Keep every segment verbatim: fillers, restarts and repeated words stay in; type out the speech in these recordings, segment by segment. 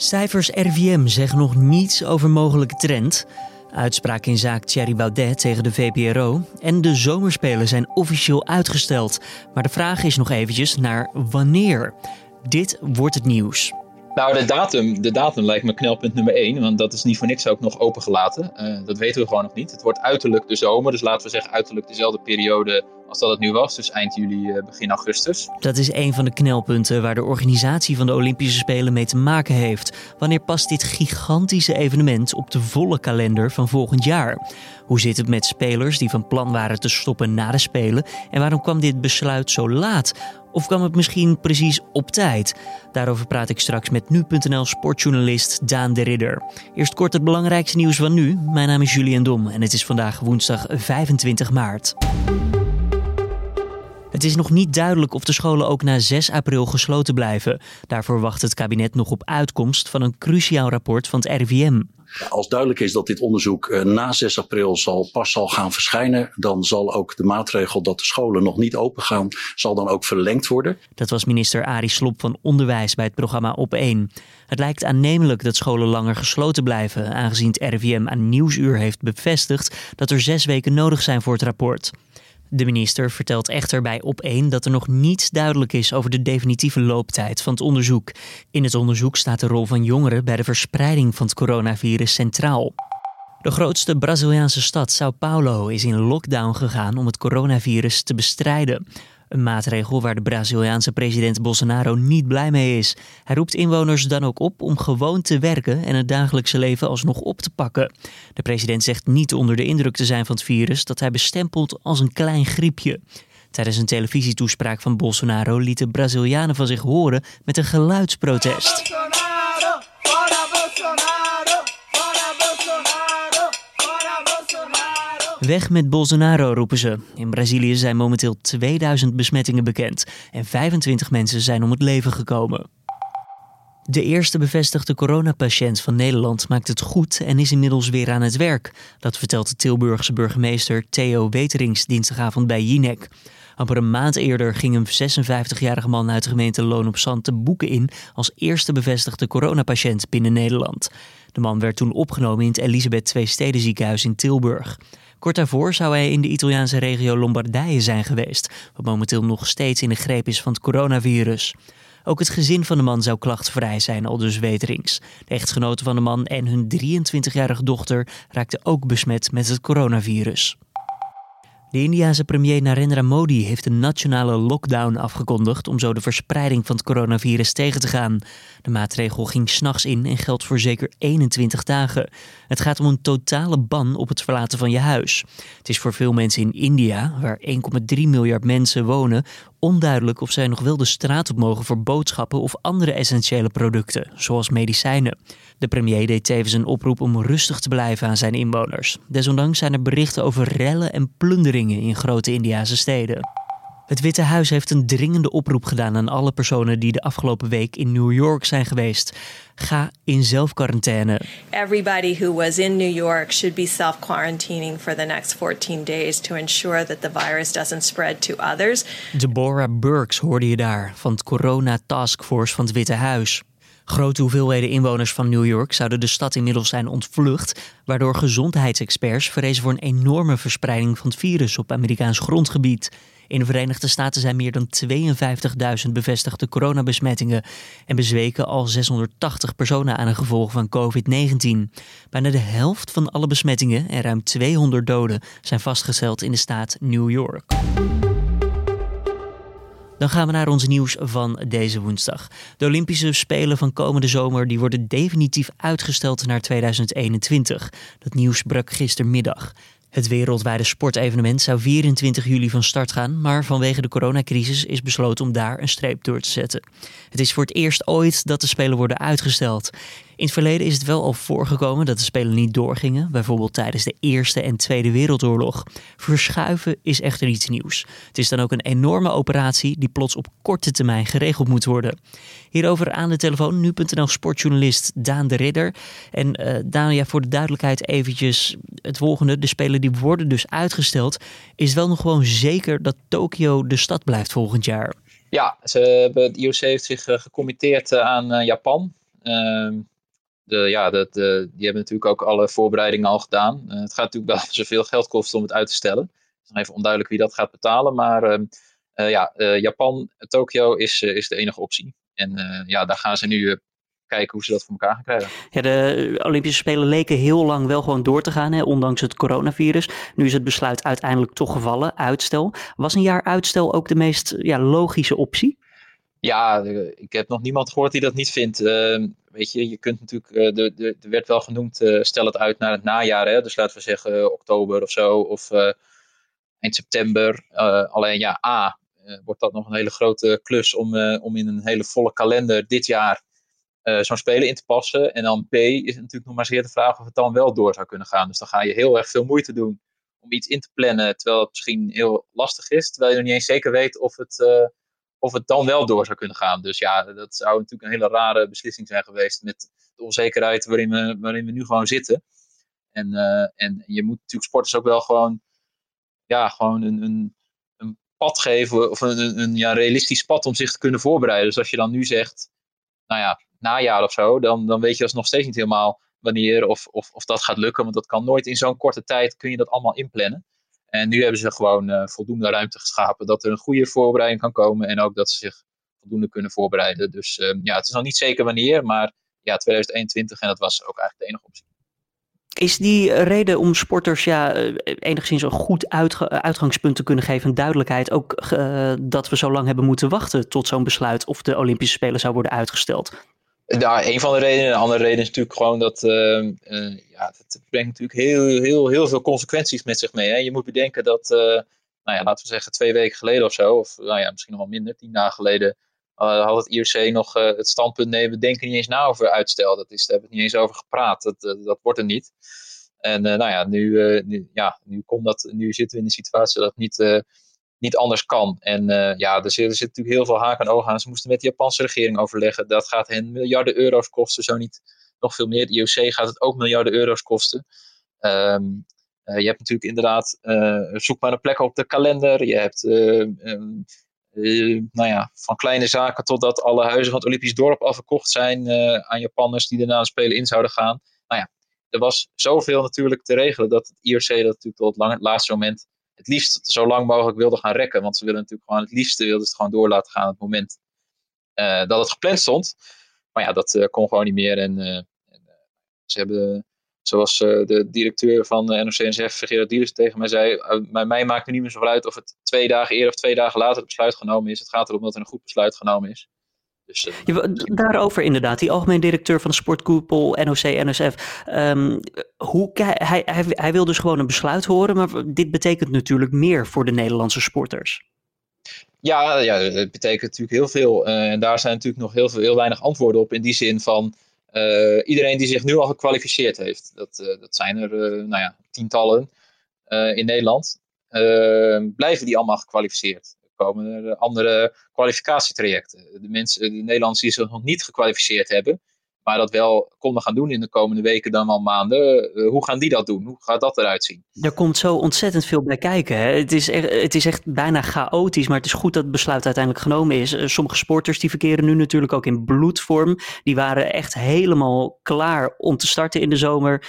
Cijfers R I V M zeggen nog niets over mogelijke trend. Uitspraak in zaak Thierry Baudet tegen de V P R O. En de zomerspelen zijn officieel uitgesteld. Maar de vraag is nog eventjes naar wanneer. Dit wordt het nieuws. Nou, de datum, de datum lijkt me knelpunt nummer één. Want dat is niet voor niks ook nog opengelaten. Uh, dat weten we gewoon nog niet. Het wordt uiterlijk de zomer. Dus laten we zeggen uiterlijk dezelfde periode als dat het nu was. Dus eind juli, begin augustus. Dat is een van de knelpunten waar de organisatie van de Olympische Spelen mee te maken heeft. Wanneer past dit gigantische evenement op de volle kalender van volgend jaar? Hoe zit het met spelers die van plan waren te stoppen na de Spelen? En waarom kwam dit besluit zo laat? Of kwam het misschien precies op tijd? Daarover praat ik straks met nu punt n l sportjournalist Daan de Ridder. Eerst kort het belangrijkste nieuws van nu. Mijn naam is Julian Dom en het is vandaag woensdag vijfentwintig maart. Het is nog niet duidelijk of de scholen ook na zes april gesloten blijven. Daarvoor wacht het kabinet nog op uitkomst van een cruciaal rapport van het R I V M. Als duidelijk is dat dit onderzoek na zes april zal, pas zal gaan verschijnen, dan zal ook de maatregel dat de scholen nog niet open gaan, zal dan ook verlengd worden. Dat was minister Arie Slob van Onderwijs bij het programma Op één. Het lijkt aannemelijk dat scholen langer gesloten blijven, aangezien het R I V M aan Nieuwsuur heeft bevestigd dat er zes weken nodig zijn voor het rapport. De minister vertelt echter bij Op één dat er nog niets duidelijk is over de definitieve looptijd van het onderzoek. In het onderzoek staat de rol van jongeren bij de verspreiding van het coronavirus centraal. De grootste Braziliaanse stad Sao Paulo is in lockdown gegaan om het coronavirus te bestrijden. Een maatregel waar de Braziliaanse president Bolsonaro niet blij mee is. Hij roept inwoners dan ook op om gewoon te werken en het dagelijkse leven alsnog op te pakken. De president zegt niet onder de indruk te zijn van het virus dat hij bestempelt als een klein griepje. Tijdens een televisietoespraak van Bolsonaro lieten Brazilianen van zich horen met een geluidsprotest. Weg met Bolsonaro, roepen ze. In Brazilië zijn momenteel tweeduizend besmettingen bekend en vijfentwintig mensen zijn om het leven gekomen. De eerste bevestigde coronapatiënt van Nederland maakt het goed en is inmiddels weer aan het werk. Dat vertelt de Tilburgse burgemeester Theo Weterings dinsdagavond bij Jinek. Amper een maand eerder ging een zesenvijftigjarige man uit de gemeente Loon op Zand te boeken in als eerste bevestigde coronapatiënt binnen Nederland. De man werd toen opgenomen in het Elisabeth Tweesteden ziekenhuis in Tilburg. Kort daarvoor zou hij in de Italiaanse regio Lombardije zijn geweest, wat momenteel nog steeds in de greep is van het coronavirus. Ook het gezin van de man zou klachtvrij zijn, aldus Weterings. De echtgenoten van de man en hun drieëntwintigjarige dochter raakten ook besmet met het coronavirus. De Indiase premier Narendra Modi heeft een nationale lockdown afgekondigd om zo de verspreiding van het coronavirus tegen te gaan. De maatregel ging 's nachts in en geldt voor zeker eenentwintig dagen. Het gaat om een totale ban op het verlaten van je huis. Het is voor veel mensen in India, waar één komma drie miljard mensen wonen, onduidelijk of zij nog wel de straat op mogen voor boodschappen of andere essentiële producten, zoals medicijnen. De premier deed tevens een oproep om rustig te blijven aan zijn inwoners. Desondanks zijn er berichten over rellen en plunderingen in grote Indiase steden. Het Witte Huis heeft een dringende oproep gedaan aan alle personen die de afgelopen week in New York zijn geweest. Ga in zelfquarantaine. Everybody who was in New York should be self-quarantining for the next fourteen days to ensure that the virus doesn't spread to others. Deborah Birx hoorde je daar van het Corona Taskforce van het Witte Huis. Grote hoeveelheden inwoners van New York zouden de stad inmiddels zijn ontvlucht, waardoor gezondheidsexperts vrezen voor een enorme verspreiding van het virus op Amerikaans grondgebied. In de Verenigde Staten zijn meer dan tweeënvijftigduizend bevestigde coronabesmettingen en bezweken al zeshonderdtachtig personen aan de gevolgen van covid negentien. Bijna de helft van alle besmettingen en ruim tweehonderd doden zijn vastgesteld in de staat New York. Dan gaan we naar ons nieuws van deze woensdag. De Olympische Spelen van komende zomer die worden definitief uitgesteld naar tweeduizend eenentwintig. Dat nieuws brak gistermiddag. Het wereldwijde sportevenement zou vierentwintig juli van start gaan, maar vanwege de coronacrisis is besloten om daar een streep door te zetten. Het is voor het eerst ooit dat de Spelen worden uitgesteld. In het verleden is het wel al voorgekomen dat de Spelen niet doorgingen, bijvoorbeeld tijdens de Eerste en Tweede Wereldoorlog. Verschuiven is echter iets nieuws. Het is dan ook een enorme operatie die plots op korte termijn geregeld moet worden. Hierover aan de telefoon nu punt n l sportjournalist Daan de Ridder. En uh, Daan, ja, voor de duidelijkheid eventjes het volgende. De Spelen die worden dus uitgesteld. Is het wel nog gewoon zeker dat Tokio de stad blijft volgend jaar? Ja, ze hebben, het I O C heeft zich gecommitteerd aan Japan. Um, de, ja, de, de, die hebben natuurlijk ook alle voorbereidingen al gedaan. Uh, het gaat natuurlijk wel zoveel geld kosten om het uit te stellen. Het is nog even onduidelijk wie dat gaat betalen. Maar um, uh, ja, uh, Japan, Tokio is, uh, is de enige optie. En uh, ja, daar gaan ze nu... Uh, kijken hoe ze dat voor elkaar gaan krijgen. Ja, de Olympische Spelen leken heel lang wel gewoon door te gaan, hè, ondanks het coronavirus. Nu is het besluit uiteindelijk toch gevallen, uitstel. Was een jaar uitstel ook de meest ja, logische optie? Ja, ik heb nog niemand gehoord die dat niet vindt. Uh, weet je, je kunt natuurlijk, uh, er, er werd wel genoemd, uh, stel het uit naar het najaar, hè? Dus laten we zeggen uh, oktober of zo, of uh, eind september. Uh, alleen ja, A, uh, wordt dat nog een hele grote klus om, uh, om in een hele volle kalender dit jaar Uh, zo'n spelen in te passen. En dan B is natuurlijk nog maar zeer de vraag of het dan wel door zou kunnen gaan. Dus dan ga je heel erg veel moeite doen om iets in te plannen, terwijl het misschien heel lastig is, terwijl je nog niet eens zeker weet of het, uh, of het dan wel door zou kunnen gaan. Dus ja, dat zou natuurlijk een hele rare beslissing zijn geweest met de onzekerheid waarin we, waarin we nu gewoon zitten. En, uh, en je moet natuurlijk sporters ook wel gewoon, ja, gewoon een... een een pad geven, of een, een, een ja, realistisch pad om zich te kunnen voorbereiden. Dus als je dan nu zegt, nou ja, najaar of zo, dan, dan weet je dat nog steeds niet helemaal wanneer of, of, of dat gaat lukken, want dat kan nooit in zo'n korte tijd, kun je dat allemaal inplannen. En nu hebben ze gewoon uh, voldoende ruimte geschapen dat er een goede voorbereiding kan komen en ook dat ze zich voldoende kunnen voorbereiden. Dus uh, ja, het is nog niet zeker wanneer, maar ja, twintig eenentwintig en dat was ook eigenlijk de enige optie. Is die reden om sporters ja, enigszins een goed uitge- uitgangspunt te kunnen geven en duidelijkheid ook uh, dat we zo lang hebben moeten wachten tot zo'n besluit of de Olympische Spelen zou worden uitgesteld? Nou, een van de redenen. Een andere reden is natuurlijk gewoon dat uh, uh, ja, het brengt natuurlijk heel, heel, heel veel consequenties met zich mee. Hè? Je moet bedenken dat, uh, nou ja, laten we zeggen twee weken geleden of zo, of nou ja, misschien nog wel minder, tien dagen geleden, uh, had het I O C nog uh, het standpunt, nee, we denken niet eens na over uitstel. Dat is, daar hebben we het niet eens over gepraat. Dat, uh, dat wordt er niet. En uh, nou ja, nu, uh, nu, ja, nu, komt dat, nu zitten we in een situatie dat het niet, uh, niet anders kan. En uh, ja, er zit, er zit natuurlijk heel veel haken en ogen aan. Ze moesten met de Japanse regering overleggen. Dat gaat hen miljarden euro's kosten, zo niet nog veel meer. De I O C gaat het ook miljarden euro's kosten. Um, uh, je hebt natuurlijk inderdaad, uh, zoek maar een plek op de kalender. Je hebt uh, um, uh, nou ja, van kleine zaken totdat alle huizen van het Olympisch dorp al verkocht zijn uh, aan Japanners die daarna de Spelen in zouden gaan. Nou ja, er was zoveel natuurlijk te regelen dat het I O C dat natuurlijk tot het, lang, het laatste moment het liefst zo lang mogelijk wilde gaan rekken. Want ze wilden natuurlijk gewoon het liefste wilden het gewoon door laten gaan op het moment uh, dat het gepland stond. Maar ja, dat uh, kon gewoon niet meer. En, uh, en uh, ze hebben, zoals uh, de directeur van de N O C N S F, Gerard Dierens, tegen mij zei, uh, bij mij maakt het niet meer zoveel uit of het twee dagen eerder of twee dagen later het besluit genomen is. Het gaat erom dat er een goed besluit genomen is. Dus, uh, ja, daarover inderdaad, die algemeen directeur van de sportkoepel N O C N S F, um, hoe, hij, hij, hij wil dus gewoon een besluit horen, maar dit betekent natuurlijk meer voor de Nederlandse sporters. Ja, ja het betekent natuurlijk heel veel uh, en daar zijn natuurlijk nog heel, veel, heel weinig antwoorden op in die zin van uh, iedereen die zich nu al gekwalificeerd heeft. Dat, uh, dat zijn er uh, nou ja, tientallen uh, in Nederland. Uh, blijven die allemaal gekwalificeerd? Komen er andere kwalificatietrajecten. De mensen, de Nederlanders die zich nog niet gekwalificeerd hebben, maar dat wel konden gaan doen in de komende weken, dan wel maanden. Hoe gaan die dat doen? Hoe gaat dat eruit zien? Er komt zo ontzettend veel bij kijken. Hè? Het is echt, het is echt bijna chaotisch, maar het is goed dat het besluit uiteindelijk genomen is. Sommige sporters die verkeren nu natuurlijk ook in bloedvorm. Die waren echt helemaal klaar om te starten in de zomer.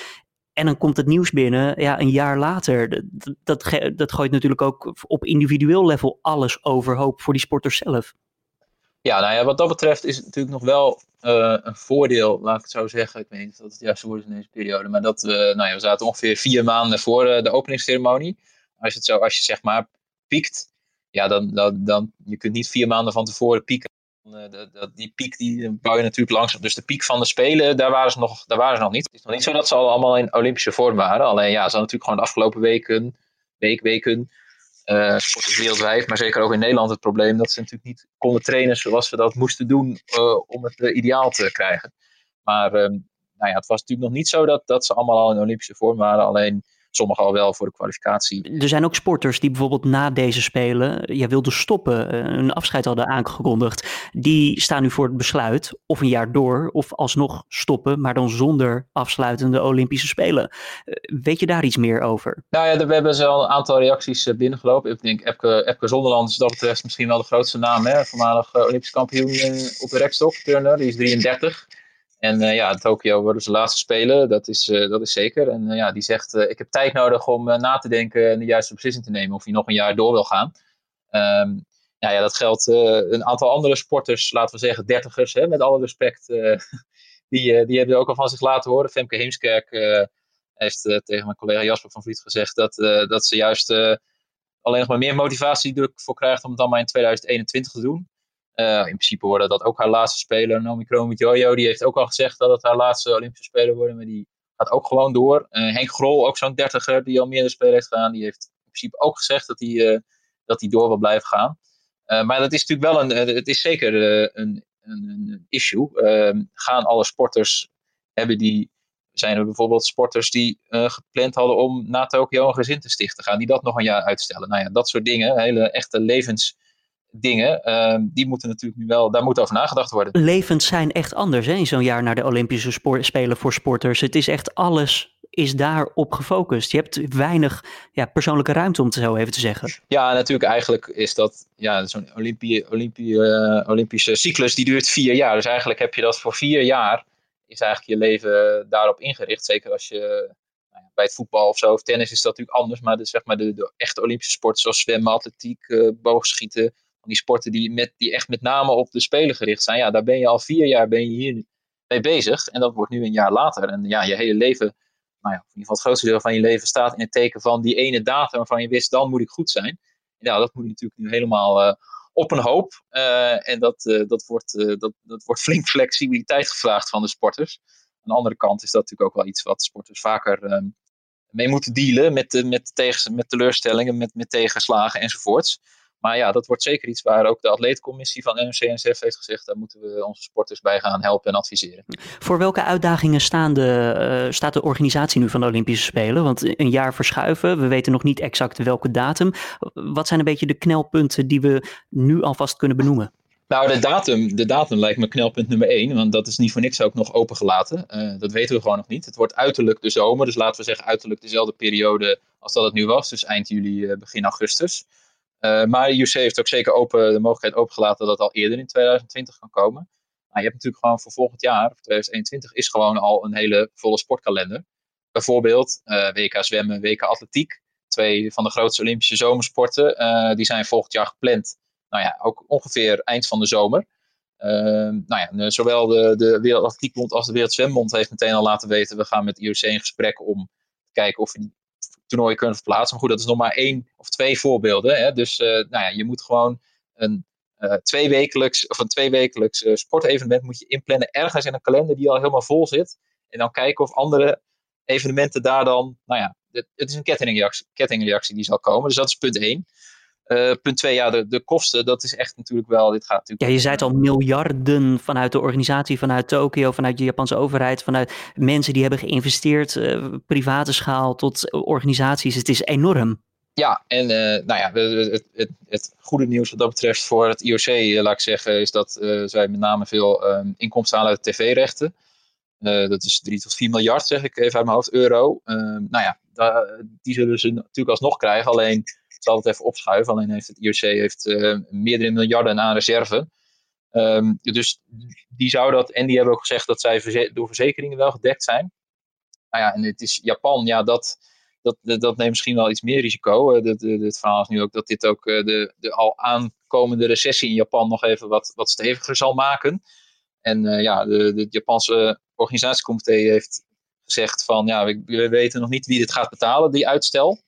En dan komt het nieuws binnen, ja, een jaar later. Dat, dat, dat gooit natuurlijk ook op individueel level alles overhoop voor die sporters zelf. Ja, nou ja, wat dat betreft is het natuurlijk nog wel uh, een voordeel, laat ik het zo zeggen. Ik weet niet of dat het juiste woord is in deze periode. Maar dat we, nou ja, we zaten ongeveer vier maanden voor uh, de openingsceremonie. Als je, het zo, als je zeg maar piekt, ja, dan, dan, dan je kunt niet vier maanden van tevoren pieken. Die piek die bouw je natuurlijk langzaam. Dus de piek van de Spelen, daar waren ze nog, daar waren ze nog niet. Het is nog niet zo dat ze allemaal in Olympische vorm waren. Alleen ja, ze hadden natuurlijk gewoon de afgelopen weken, week, weken, uh, wereldwijd, maar zeker ook in Nederland het probleem dat ze natuurlijk niet konden trainen zoals ze dat moesten doen uh, om het uh, ideaal te krijgen. Maar um, nou ja, het was natuurlijk nog niet zo dat, dat ze allemaal al in Olympische vorm waren. Alleen sommigen al wel voor de kwalificatie. Er zijn ook sporters die bijvoorbeeld na deze Spelen ja, wilden stoppen, een afscheid hadden aangekondigd. Die staan nu voor het besluit of een jaar door of alsnog stoppen, maar dan zonder afsluitende Olympische Spelen. Weet je daar iets meer over? Nou ja, we hebben al een aantal reacties binnengelopen. Ik denk Epke, Epke Zonderland is dat betreft misschien wel de grootste naam. Hè? Voormalig Olympisch kampioen op de rekstok, turner, die is drieëndertig. En uh, ja, in Tokio worden ze laatste spelen, dat is, uh, dat is zeker. En uh, ja, die zegt, uh, ik heb tijd nodig om uh, na te denken en de juiste beslissing te nemen of hij nog een jaar door wil gaan. Um, nou ja, dat geldt uh, een aantal andere sporters, laten we zeggen dertigers, hè, met alle respect. Uh, die, uh, die hebben ook al van zich laten horen. Femke Heemskerk uh, heeft uh, tegen mijn collega Jasper van Vliet gezegd dat, uh, dat ze juist uh, alleen nog maar meer motivatie voor krijgt om het dan maar in tweeduizend eenentwintig te doen. Uh, in principe worden dat ook haar laatste spelen. Naomi Kroon met Jojo, die heeft ook al gezegd dat het haar laatste Olympische Spelen worden. Maar die gaat ook gewoon door. Uh, Henk Grol, ook zo'n dertiger die al meerdere spelen heeft gedaan. Die heeft in principe ook gezegd dat hij uh, dat hij door wil blijven gaan. Uh, maar dat is natuurlijk wel een, uh, het is zeker uh, een, een, een issue. Uh, gaan alle sporters hebben die, zijn er bijvoorbeeld sporters die uh, gepland hadden om na Tokio een gezin te stichten gaan. Die dat nog een jaar uitstellen. Nou ja, dat soort dingen. Hele echte levens... dingen, uh, die moeten natuurlijk nu wel, daar moet over nagedacht worden. Levens zijn echt anders hè, in zo'n jaar naar de Olympische spoor, Spelen voor sporters. Het is echt, alles is daarop gefocust. Je hebt weinig ja, persoonlijke ruimte om het zo even te zeggen. Ja, natuurlijk eigenlijk is dat ja, zo'n Olympie, Olympie, uh, Olympische cyclus, die duurt vier jaar. Dus eigenlijk heb je dat voor vier jaar, is eigenlijk je leven daarop ingericht. Zeker als je nou ja, bij het voetbal of zo, of tennis is dat natuurlijk anders, maar, de, zeg maar de, de echte Olympische sporten zoals zwemmen, atletiek, uh, boogschieten, die sporten die, met, die echt met name op de Spelen gericht zijn. Ja, daar ben je al vier jaar ben je hier mee bezig. En dat wordt nu een jaar later. En ja, je hele leven, nou ja, in ieder geval het grootste deel van je leven staat in het teken van die ene datum waarvan je wist, dan moet ik goed zijn. En ja, dat moet je natuurlijk nu helemaal uh, op een hoop. Uh, en dat, uh, dat, wordt, uh, dat, dat wordt flink flexibiliteit gevraagd van de sporters. Aan de andere kant is dat natuurlijk ook wel iets wat sporters vaker uh, mee moeten dealen. Met, uh, met, tegen, met teleurstellingen, met, met tegenslagen enzovoorts. Maar ja, dat wordt zeker iets waar ook de atleetcommissie van N O C N S F heeft gezegd, daar moeten we onze sporters bij gaan helpen en adviseren. Voor welke uitdagingen staan de, uh, staat de organisatie nu van de Olympische Spelen? Want een jaar verschuiven, we weten nog niet exact welke datum. Wat zijn een beetje de knelpunten die we nu alvast kunnen benoemen? Nou, de datum, de datum lijkt me knelpunt nummer één, want dat is niet voor niks ook nog opengelaten. Uh, dat weten we gewoon nog niet. Het wordt uiterlijk de zomer, dus laten we zeggen uiterlijk dezelfde periode als dat het nu was. Dus eind juli, uh, begin augustus. Uh, maar de I O C heeft ook zeker open, de mogelijkheid opengelaten dat het al eerder in tweeduizend twintig kan komen. Nou, je hebt natuurlijk gewoon voor volgend jaar, voor tweeduizend eenentwintig, is gewoon al een hele volle sportkalender. Bijvoorbeeld uh, W K zwemmen, W K atletiek. Twee van de grootste Olympische zomersporten. Uh, die zijn volgend jaar gepland. Nou ja, ook ongeveer eind van de zomer. Uh, nou ja, zowel de, de Wereld Atletiekbond als de Wereld Zwembond heeft meteen al laten weten, we gaan met de I O C in gesprek om te kijken of we die toernooien kunnen verplaatsen. Maar goed, dat is nog maar één of twee voorbeelden. Hè? Dus uh, nou ja, je moet gewoon een uh, tweewekelijks, of een tweewekelijks uh, sportevenement moet je inplannen ergens in een kalender die al helemaal vol zit. En dan kijken of andere evenementen daar dan, nou ja, het, het is een kettingreactie, kettingreactie die zal komen. Dus dat is punt één. Uh, punt twee, ja, de, de kosten, dat is echt natuurlijk wel, dit gaat natuurlijk... Ja, je zei het al, miljarden vanuit de organisatie, vanuit Tokio, vanuit de Japanse overheid, vanuit mensen die hebben geïnvesteerd, uh, private schaal tot organisaties. Het is enorm. Ja, en uh, nou ja, het, het, het goede nieuws wat dat betreft voor het I O C, uh, laat ik zeggen, is dat uh, zij met name veel uh, inkomsten halen uit tv-rechten. Uh, dat is drie tot vier miljard, zeg ik even uit mijn hoofd, euro. Uh, nou ja, da, die zullen ze natuurlijk alsnog krijgen, alleen... Ik zal het even opschuiven, alleen heeft het I O C heeft, uh, meerdere miljarden aan reserve. Um, dus die zou dat, en die hebben ook gezegd dat zij verze- door verzekeringen wel gedekt zijn. Nou ja, en het is Japan, ja, dat, dat, dat neemt misschien wel iets meer risico. Uh, dit, dit verhaal is nu ook dat dit ook uh, de, de al aankomende recessie in Japan nog even wat, wat steviger zal maken. En uh, ja, de, de Japanse organisatiecomité heeft gezegd van, ja, we, we weten nog niet wie dit gaat betalen, die uitstel.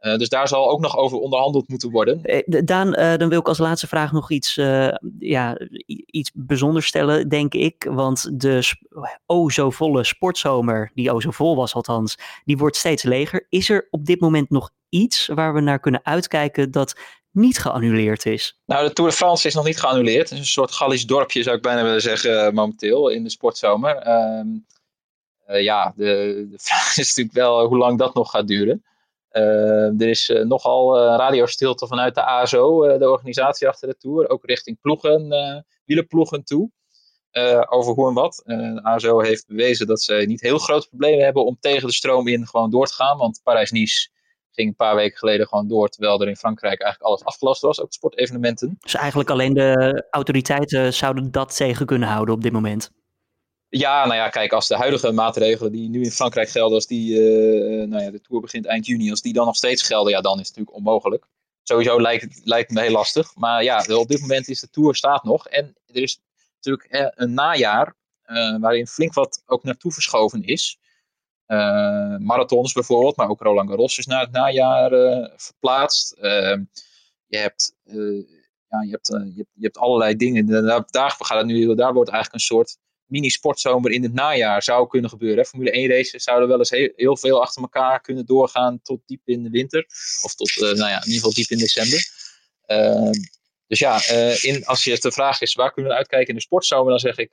Uh, dus daar zal ook nog over onderhandeld moeten worden. Daan, uh, dan wil ik als laatste vraag nog iets, uh, ja, iets bijzonders stellen, denk ik. Want de sp- o zo volle sportzomer, die o zo vol was althans, die wordt steeds leger. Is er op dit moment nog iets waar we naar kunnen uitkijken dat niet geannuleerd is? Nou, de Tour de France is nog niet geannuleerd. Het is een soort Gallisch dorpje, zou ik bijna willen zeggen, momenteel in de sportzomer. Uh, uh, ja, de, de vraag is natuurlijk wel hoe lang dat nog gaat duren. Uh, er is uh, nogal uh, radiostilte vanuit de A S O, uh, de organisatie achter de Tour, ook richting ploegen, uh, wielerploegen toe, uh, over hoe en wat. Uh, de A S O heeft bewezen dat ze niet heel grote problemen hebben om tegen de stroom in gewoon door te gaan, want Parijs-Nice ging een paar weken geleden gewoon door, terwijl er in Frankrijk eigenlijk alles afgelast was, ook sportevenementen. Dus eigenlijk alleen de autoriteiten zouden dat tegen kunnen houden op dit moment? Ja, nou ja, kijk, als de huidige maatregelen die nu in Frankrijk gelden, als die, uh, nou ja, de Tour begint eind juni, als die dan nog steeds gelden, ja, dan is het natuurlijk onmogelijk. Sowieso lijkt het, lijkt me heel lastig. Maar ja, op dit moment is de Tour staat nog. En er is natuurlijk een najaar uh, waarin flink wat ook naartoe verschoven is. Uh, marathons bijvoorbeeld, maar ook Roland Garros is naar het najaar uh, verplaatst. Uh, je hebt... Uh, Ja, je, hebt, uh, je, hebt, je hebt allerlei dingen. Daar, daar, gaat het nu, daar wordt eigenlijk een soort mini-sportzomer in het najaar zou kunnen gebeuren. Formule één races zouden wel eens heel, heel veel achter elkaar kunnen doorgaan tot diep in de winter. Of tot, uh, nou ja, in ieder geval diep in december. Uh, dus ja, uh, in, als je de vraag is, waar kunnen we uitkijken in de sportzomer? Dan zeg ik,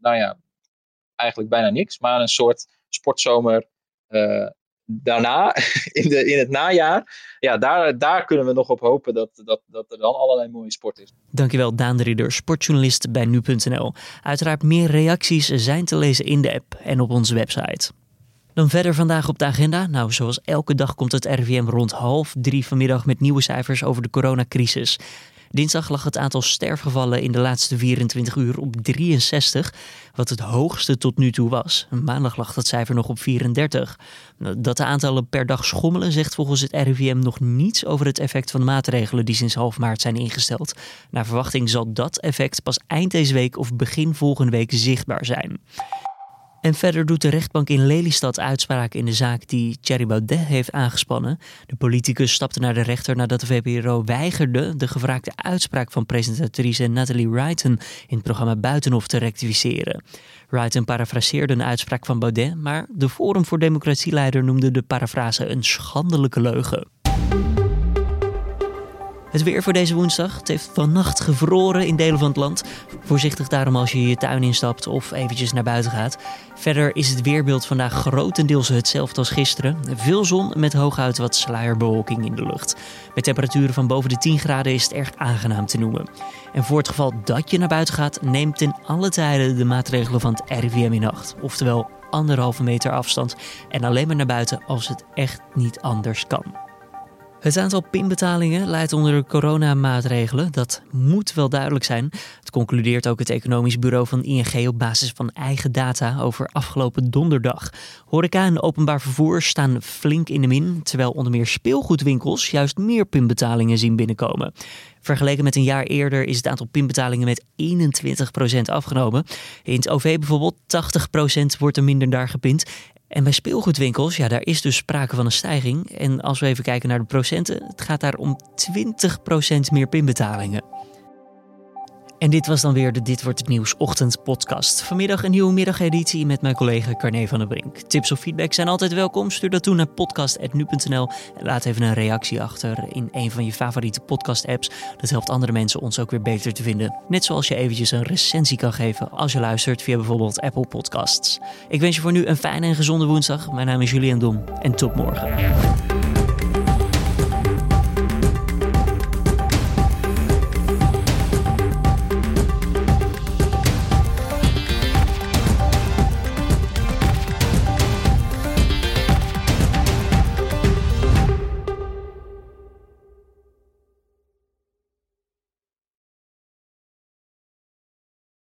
nou ja, eigenlijk bijna niks. Maar een soort sportzomer uh, daarna, in, de, in het najaar, ja, daar, daar kunnen we nog op hopen dat, dat, dat er dan allerlei mooie sport is. Dankjewel Daan de Ridder, sportjournalist bij nu punt n l. Uiteraard meer reacties zijn te lezen in de app en op onze website. Dan verder vandaag op de agenda. Nou, zoals elke dag komt het R I V M rond half drie vanmiddag met nieuwe cijfers over de coronacrisis. Dinsdag lag het aantal sterfgevallen in de laatste vierentwintig uur op drieënzestig, wat het hoogste tot nu toe was. Maandag lag dat cijfer nog op vierendertig. Dat de aantallen per dag schommelen zegt volgens het R I V M nog niets over het effect van de maatregelen die sinds half maart zijn ingesteld. Naar verwachting zal dat effect pas eind deze week of begin volgende week zichtbaar zijn. En verder doet de rechtbank in Lelystad uitspraak in de zaak die Thierry Baudet heeft aangespannen. De politicus stapte naar de rechter nadat de V P R O weigerde de gevraagde uitspraak van presentatrice Nathalie Righton in het programma Buitenhof te rectificeren. Righton parafraseerde een uitspraak van Baudet, maar de Forum voor Democratieleider noemde de parafrase een schandelijke leugen. Het weer voor deze woensdag. Het heeft vannacht gevroren in delen van het land. Voorzichtig daarom als je je tuin instapt of eventjes naar buiten gaat. Verder is het weerbeeld vandaag grotendeels hetzelfde als gisteren. Veel zon met hooguit wat sluierbewolking in de lucht. Met temperaturen van boven de tien graden is het erg aangenaam te noemen. En voor het geval dat je naar buiten gaat, neem ten alle tijden de maatregelen van het R I V M in acht. Oftewel anderhalve meter afstand en alleen maar naar buiten als het echt niet anders kan. Het aantal pinbetalingen leidt onder de coronamaatregelen. Dat moet wel duidelijk zijn. Het concludeert ook het economisch bureau van I N G op basis van eigen data over afgelopen donderdag. Horeca en openbaar vervoer staan flink in de min, terwijl onder meer speelgoedwinkels juist meer pinbetalingen zien binnenkomen. Vergeleken met een jaar eerder is het aantal pinbetalingen met eenentwintig procent afgenomen. In het O V bijvoorbeeld tachtig procent wordt er minder daar gepind. En bij speelgoedwinkels, ja, daar is dus sprake van een stijging. En als we even kijken naar de procenten, het gaat daar om twintig procent meer pinbetalingen. En dit was dan weer de Dit Wordt Het Nieuws ochtendpodcast. Vanmiddag een nieuwe middageditie met mijn collega Carné van den Brink. Tips of feedback zijn altijd welkom. Stuur dat toe naar podcast apenstaartje nu punt n l en laat even een reactie achter in een van je favoriete podcast-apps. Dat helpt andere mensen ons ook weer beter te vinden. Net zoals je eventjes een recensie kan geven als je luistert via bijvoorbeeld Apple Podcasts. Ik wens je voor nu een fijne en gezonde woensdag. Mijn naam is Julian Dom en tot morgen.